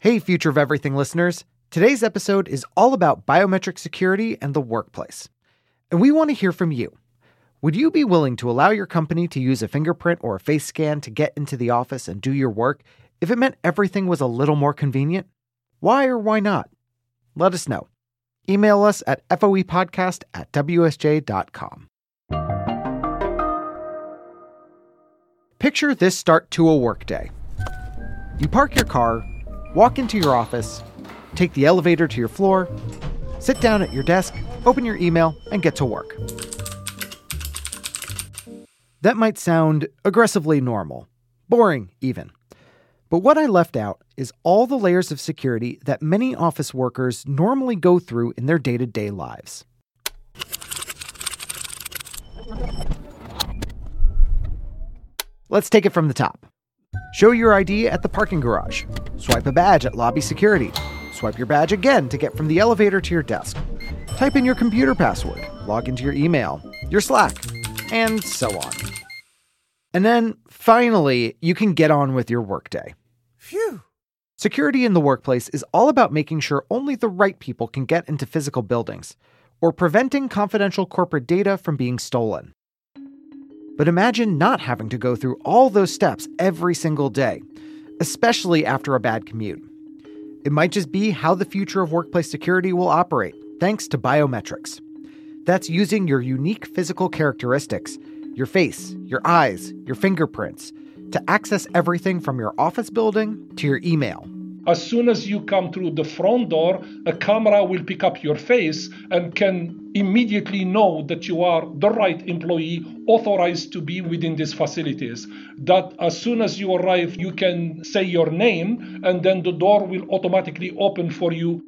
Hey, Future of Everything listeners. Today's episode is all about biometric security and the workplace. And we want to hear from you. Would you be willing to allow your company to use a fingerprint or a face scan to get into the office and do your work if it meant everything was a little more convenient? Why or why not? Let us know. Email us at foepodcast@wsj.com. Picture this start to a workday. You park your car, walk into your office, take the elevator to your floor, sit down at your desk, open your email, and get to work. That might sound aggressively normal, boring even. But what I left out is all the layers of security that many office workers normally go through in their day-to-day lives. Let's take it from the top. Show your ID at the parking garage. Swipe a badge at lobby security. Swipe your badge again to get from the elevator to your desk. Type in your computer password. Log into your email, your Slack, and so on. And then, finally, you can get on with your workday. Phew! Security in the workplace is all about making sure only the right people can get into physical buildings, or preventing confidential corporate data from being stolen. But imagine not having to go through all those steps every single day, especially after a bad commute. It might just be how the future of workplace security will operate, thanks to biometrics. That's using your unique physical characteristics, your face, your eyes, your fingerprints, to access everything from your office building to your email. As soon as you come through the front door, a camera will pick up your face and can immediately know that you are the right employee authorized to be within these facilities. That as soon as you arrive, you can say your name and then the door will automatically open for you.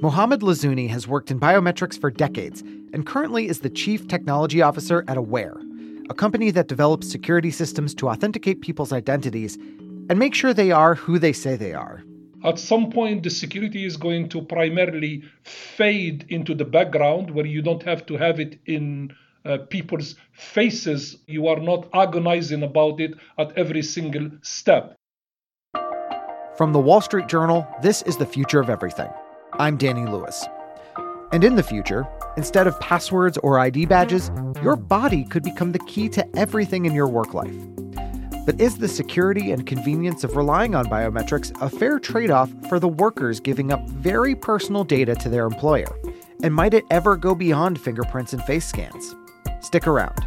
Mohamed Lazouni has worked in biometrics for decades and currently is the chief technology officer at AWARE, a company that develops security systems to authenticate people's identities and make sure they are who they say they are. At some point, the security is going to primarily fade into the background where you don't have to have it in people's faces. You are not agonizing about it at every single step. From the Wall Street Journal, this is the future of everything. I'm Danny Lewis. And in the future, instead of passwords or ID badges, your body could become the key to everything in your work life. But is the security and convenience of relying on biometrics a fair trade-off for the workers giving up very personal data to their employer? And might it ever go beyond fingerprints and face scans? Stick around.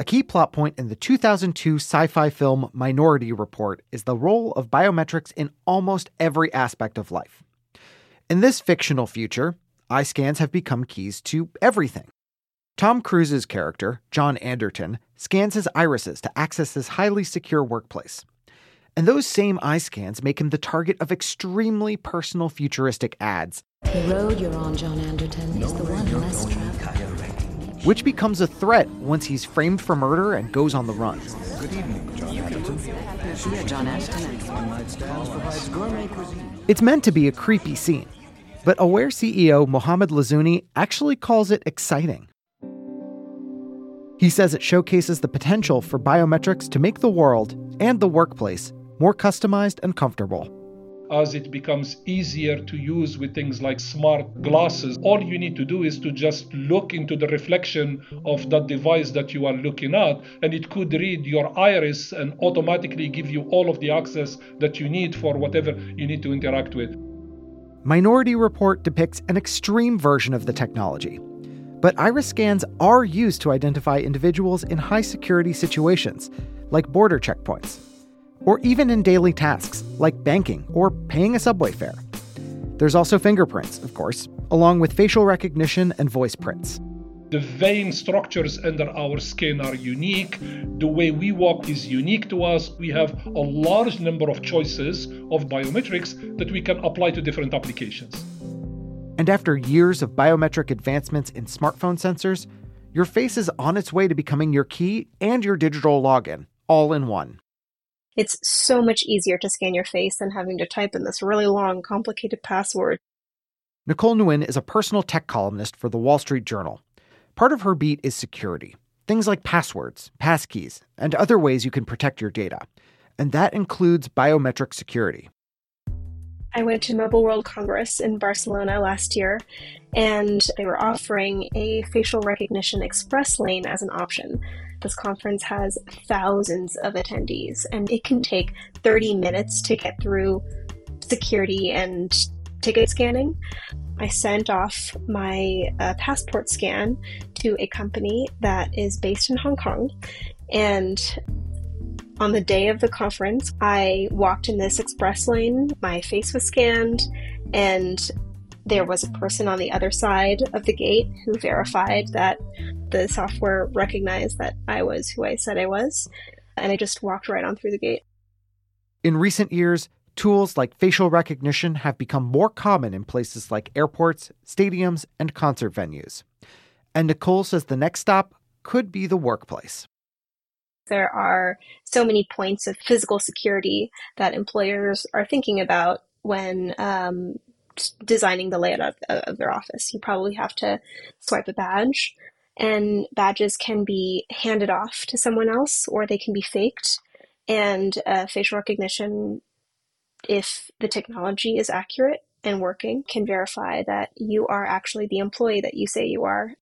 A key plot point in the 2002 sci-fi film Minority Report is the role of biometrics in almost every aspect of life. In this fictional future, eye scans have become keys to everything. Tom Cruise's character, John Anderton, scans his irises to access his highly secure workplace. And those same eye scans make him the target of extremely personal futuristic ads. The road you're on, John Anderton, is the one less traveled, which becomes a threat once he's framed for murder and goes on the run. Good evening, John Anderton. Yeah, John Anderton. It's meant to be a creepy scene, but AWARE CEO Mohamed Lazouni actually calls it exciting. He says it showcases the potential for biometrics to make the world and the workplace more customized and comfortable. as it becomes easier to use with things like smart glasses, all you need to do is to just look into the reflection of that device that you are looking at, and it could read your iris and automatically give you all of the access that you need for whatever you need to interact with. Minority Report depicts an extreme version of the technology, but iris scans are used to identify individuals in high-security situations, like border checkpoints, or even in daily tasks, like banking or paying a subway fare. There's also fingerprints, of course, along with facial recognition and voice prints. The vein structures under our skin are unique. The way we walk is unique to us. We have a large number of choices of biometrics that we can apply to different applications. And after years of biometric advancements in smartphone sensors, your face is on its way to becoming your key and your digital login, all in one. It's so much easier to scan your face than having to type in this really long, complicated password. Nicole Nguyen is a personal tech columnist for The Wall Street Journal. Part of her beat is security, things like passwords, passkeys, and other ways you can protect your data. And that includes biometric security. I went to Mobile World Congress in Barcelona last year, and they were offering a facial recognition express lane as an option. This conference has thousands of attendees, and it can take 30 minutes to get through security and ticket scanning. I sent off my passport scan to a company that is based in Hong Kong, and on the day of the conference, I walked in this express lane, my face was scanned, and there was a person on the other side of the gate who verified that the software recognized that I was who I said I was, and I just walked right on through the gate. In recent years, tools like facial recognition have become more common in places like airports, stadiums, and concert venues. And Nicole says the next stop could be the workplace. There are so many points of physical security that employers are thinking about when designing the layout of their office. You probably have to swipe a badge, and badges can be handed off to someone else, or they can be faked. And facial recognition, if the technology is accurate and working, can verify that you are actually the employee that you say you are.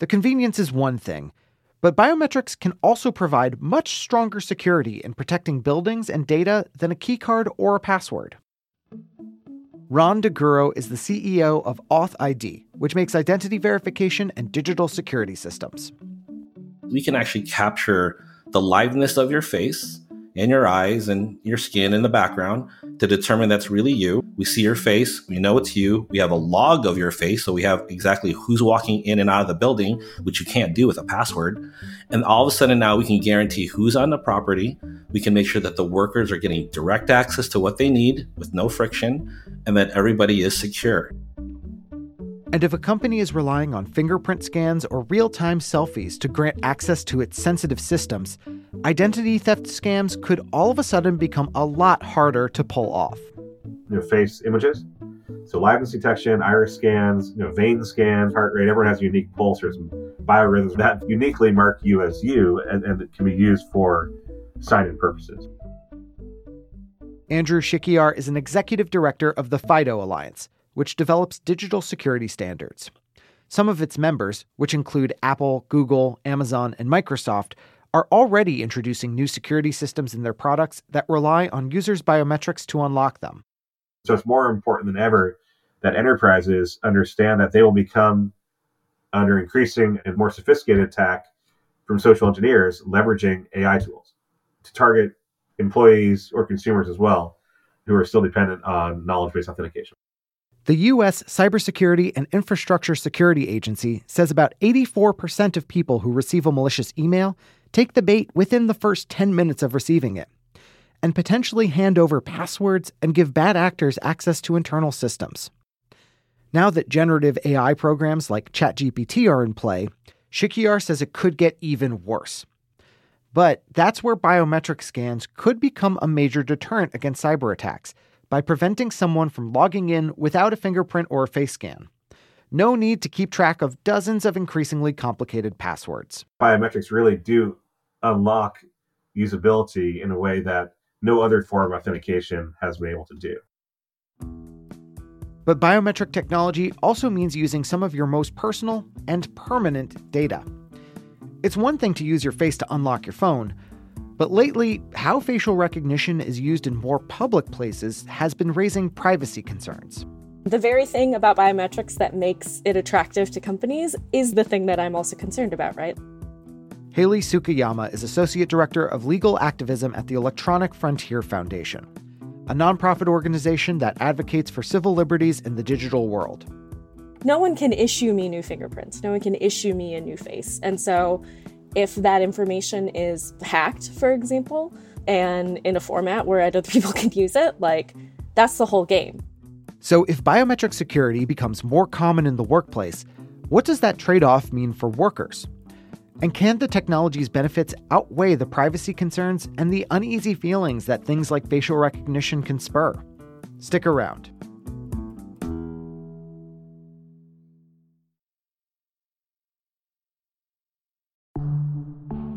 The convenience is one thing, but biometrics can also provide much stronger security in protecting buildings and data than a keycard or a password. Ron Deguero is the CEO of AuthID, which makes identity verification and digital security systems. We can actually capture the liveness of your face and your eyes and your skin in the background to determine that's really you. We see your face, we know it's you, we have a log of your face, so we have exactly who's walking in and out of the building, which you can't do with a password. And all of a sudden now we can guarantee who's on the property, we can make sure that the workers are getting direct access to what they need with no friction, and that everybody is secure. And if a company is relying on fingerprint scans or real-time selfies to grant access to its sensitive systems, identity theft scams could all of a sudden become a lot harder to pull off. Face images, so liveness detection, iris scans, vein scans, heart rate, everyone has unique pulse or some biorhythms that uniquely mark you as you, and it can be used for sign-in purposes. Andrew Shikiar is an executive director of the FIDO Alliance, which develops digital security standards. Some of its members, which include Apple, Google, Amazon, and Microsoft, are already introducing new security systems in their products that rely on users' biometrics to unlock them. So it's more important than ever that enterprises understand that they will become under increasing and more sophisticated attack from social engineers leveraging AI tools to target employees or consumers as well who are still dependent on knowledge-based authentication. The U.S. Cybersecurity and Infrastructure Security Agency says about 84% of people who receive a malicious email take the bait within the first 10 minutes of receiving it, and potentially hand over passwords and give bad actors access to internal systems. Now that generative AI programs like ChatGPT are in play, Shikiar says it could get even worse. But that's where biometric scans could become a major deterrent against cyber attacks, by preventing someone from logging in without a fingerprint or a face scan. No need to keep track of dozens of increasingly complicated passwords. Biometrics really do unlock usability in a way that no other form of authentication has been able to do. But biometric technology also means using some of your most personal and permanent data. It's one thing to use your face to unlock your phone, but lately, how facial recognition is used in more public places has been raising privacy concerns. The very thing about biometrics that makes it attractive to companies is the thing that I'm also concerned about, right? Haley Sukayama is Associate Director of Legal Activism at the Electronic Frontier Foundation, a nonprofit organization that advocates for civil liberties in the digital world. No one can issue me new fingerprints. No one can issue me a new face. And so if that information is hacked, for example, and in a format where other people can use it, like, that's the whole game. So if biometric security becomes more common in the workplace, what does that trade-off mean for workers? And can the technology's benefits outweigh the privacy concerns and the uneasy feelings that things like facial recognition can spur? Stick around.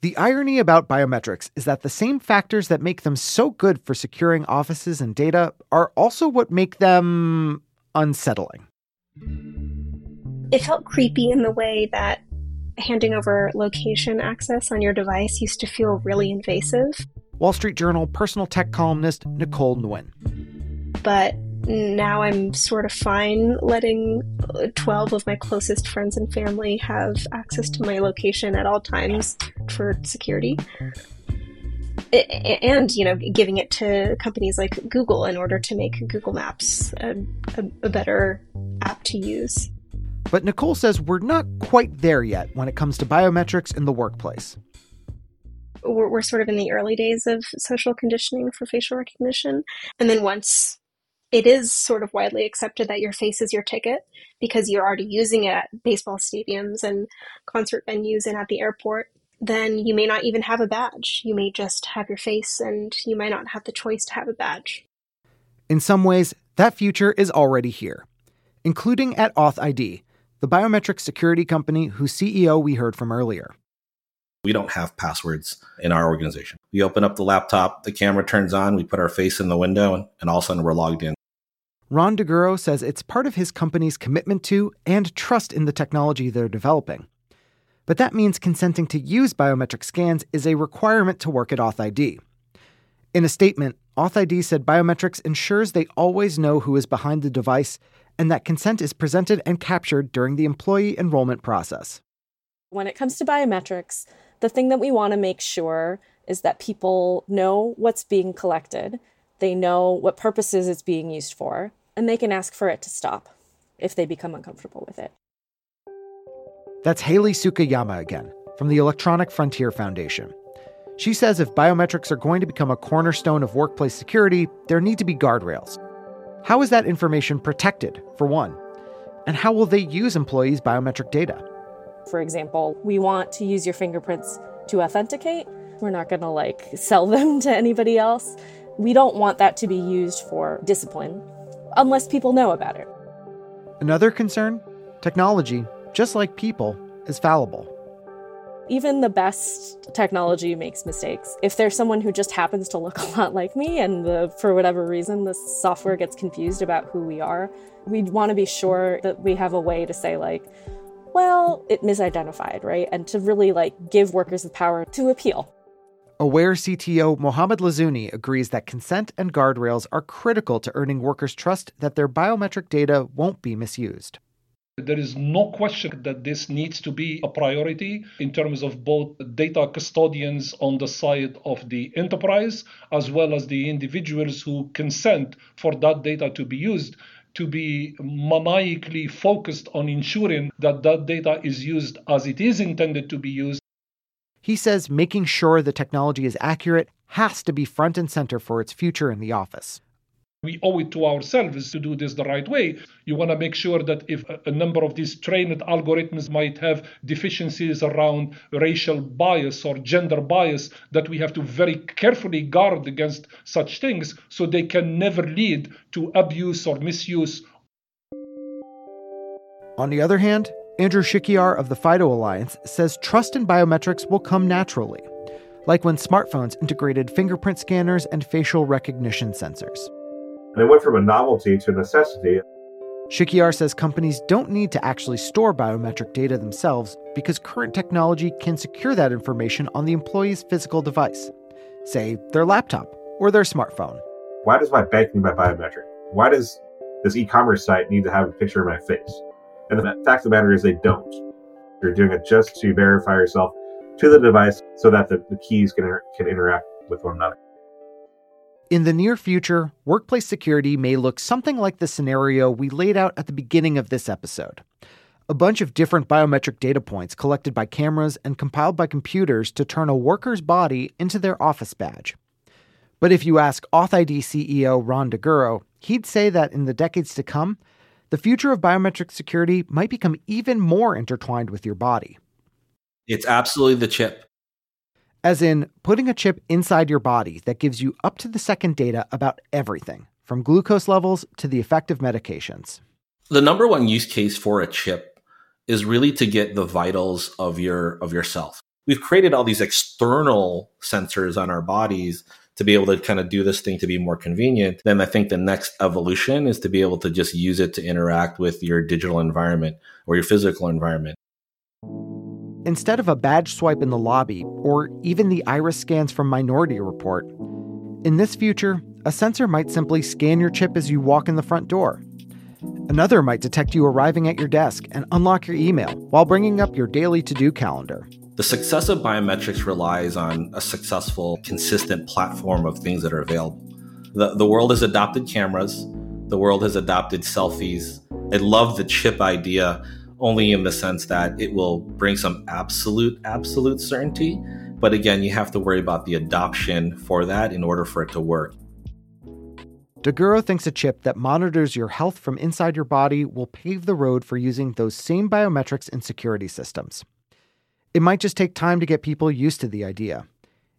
The irony about biometrics is that the same factors that make them so good for securing offices and data are also what make them unsettling. It felt creepy in the way that handing over location access on your device used to feel really invasive. Wall Street Journal personal tech columnist Nicole Nguyen. But now I'm sort of fine letting 12 of my closest friends and family have access to my location at all times for security. And, you know, giving it to companies like Google in order to make Google Maps a better app to use. But Nicole says we're not quite there yet when it comes to biometrics in the workplace. We're sort of in the early days of social conditioning for facial recognition. And then once it is sort of widely accepted that your face is your ticket, because you're already using it at baseball stadiums and concert venues and at the airport, then you may not even have a badge. You may just have your face, and you might not have the choice to have a badge. In some ways, that future is already here, including at AuthID, the biometric security company whose CEO we heard from earlier. We don't have passwords in our organization. We open up the laptop, the camera turns on, we put our face in the window, and all of a sudden we're logged in. Ron Deguero says it's part of his company's commitment to and trust in the technology they're developing. But that means consenting to use biometric scans is a requirement to work at AuthID. In a statement, AuthID said biometrics ensures they always know who is behind the device and that consent is presented and captured during the employee enrollment process. When it comes to biometrics, the thing that we want to make sure is that people know what's being collected. They know what purposes it's being used for, and they can ask for it to stop if they become uncomfortable with it. That's Haley Sukayama again, from the Electronic Frontier Foundation. She says if biometrics are going to become a cornerstone of workplace security, there need to be guardrails. How is that information protected, for one? And how will they use employees' biometric data? For example, we want to use your fingerprints to authenticate. We're not going to, sell them to anybody else. We don't want that to be used for discipline, unless people know about it. Another concern? Technology, just like people, is fallible. Even the best technology makes mistakes. If there's someone who just happens to look a lot like me and for whatever reason the software gets confused about who we are, we'd want to be sure that we have a way to say, it misidentified, right? And to really, give workers the power to appeal. AWARE CTO Mohamed Lazouni agrees that consent and guardrails are critical to earning workers' trust that their biometric data won't be misused. There is no question that this needs to be a priority in terms of both data custodians on the side of the enterprise, as well as the individuals who consent for that data to be used, to be maniacally focused on ensuring that that data is used as it is intended to be used. He says making sure the technology is accurate has to be front and center for its future in the office. We owe it to ourselves to do this the right way. You want to make sure that if a number of these trained algorithms might have deficiencies around racial bias or gender bias, that we have to very carefully guard against such things so they can never lead to abuse or misuse. On the other hand, Andrew Shikiar of the FIDO Alliance says trust in biometrics will come naturally, like when smartphones integrated fingerprint scanners and facial recognition sensors. And it went from a novelty to necessity. Shikiar says companies don't need to actually store biometric data themselves because current technology can secure that information on the employee's physical device, say their laptop or their smartphone. Why does my bank need my biometric? Why does this e-commerce site need to have a picture of my face? And the fact of the matter is they don't. You're doing it just to verify yourself to the device so that the keys can interact with one another. In the near future, workplace security may look something like the scenario we laid out at the beginning of this episode. A bunch of different biometric data points collected by cameras and compiled by computers to turn a worker's body into their office badge. But if you ask AuthID CEO Ron Deguero, he'd say that in the decades to come, the future of biometric security might become even more intertwined with your body. It's absolutely the chip. As in, putting a chip inside your body that gives you up-to-the-second data about everything, from glucose levels to the effect of medications. The number one use case for a chip is really to get the vitals of yourself. We've created all these external sensors on our bodies to be able to kind of do this thing to be more convenient. Then I think the next evolution is to be able to just use it to interact with your digital environment or your physical environment. Instead of a badge swipe in the lobby, or even the iris scans from Minority Report, in this future, a sensor might simply scan your chip as you walk in the front door. Another might detect you arriving at your desk and unlock your email while bringing up your daily to-do calendar. The success of biometrics relies on a successful, consistent platform of things that are available. The world has adopted cameras. The world has adopted selfies. I love the chip idea, only in the sense that it will bring some absolute certainty. But again, you have to worry about the adoption for that in order for it to work. Deguero thinks a chip that monitors your health from inside your body will pave the road for using those same biometrics in security systems. It might just take time to get people used to the idea,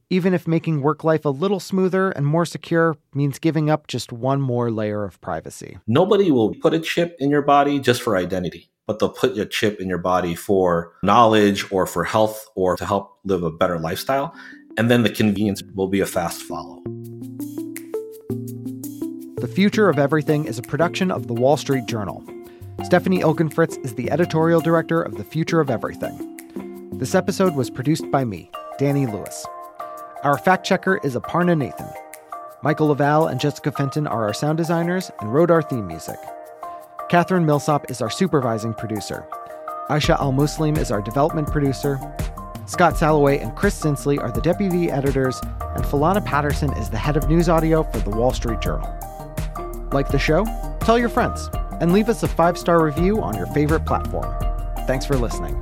even if making work life a little smoother and more secure means giving up just one more layer of privacy. Nobody will put a chip in your body just for identity, but they'll put a chip in your body for knowledge or for health or to help live a better lifestyle. And then the convenience will be a fast follow. The Future of Everything is a production of The Wall Street Journal. Stephanie Ilkenfritz is the editorial director of The Future of Everything. This episode was produced by me, Danny Lewis. Our fact checker is Aparna Nathan. Michael Laval and Jessica Fenton are our sound designers and wrote our theme music. Catherine Millsop is our supervising producer. Aisha Al-Muslim is our development producer. Scott Salloway and Chris Sinsley are the deputy editors, and Falana Patterson is the head of news audio for The Wall Street Journal. Like the show? Tell your friends, and leave us a 5-star review on your favorite platform. Thanks for listening.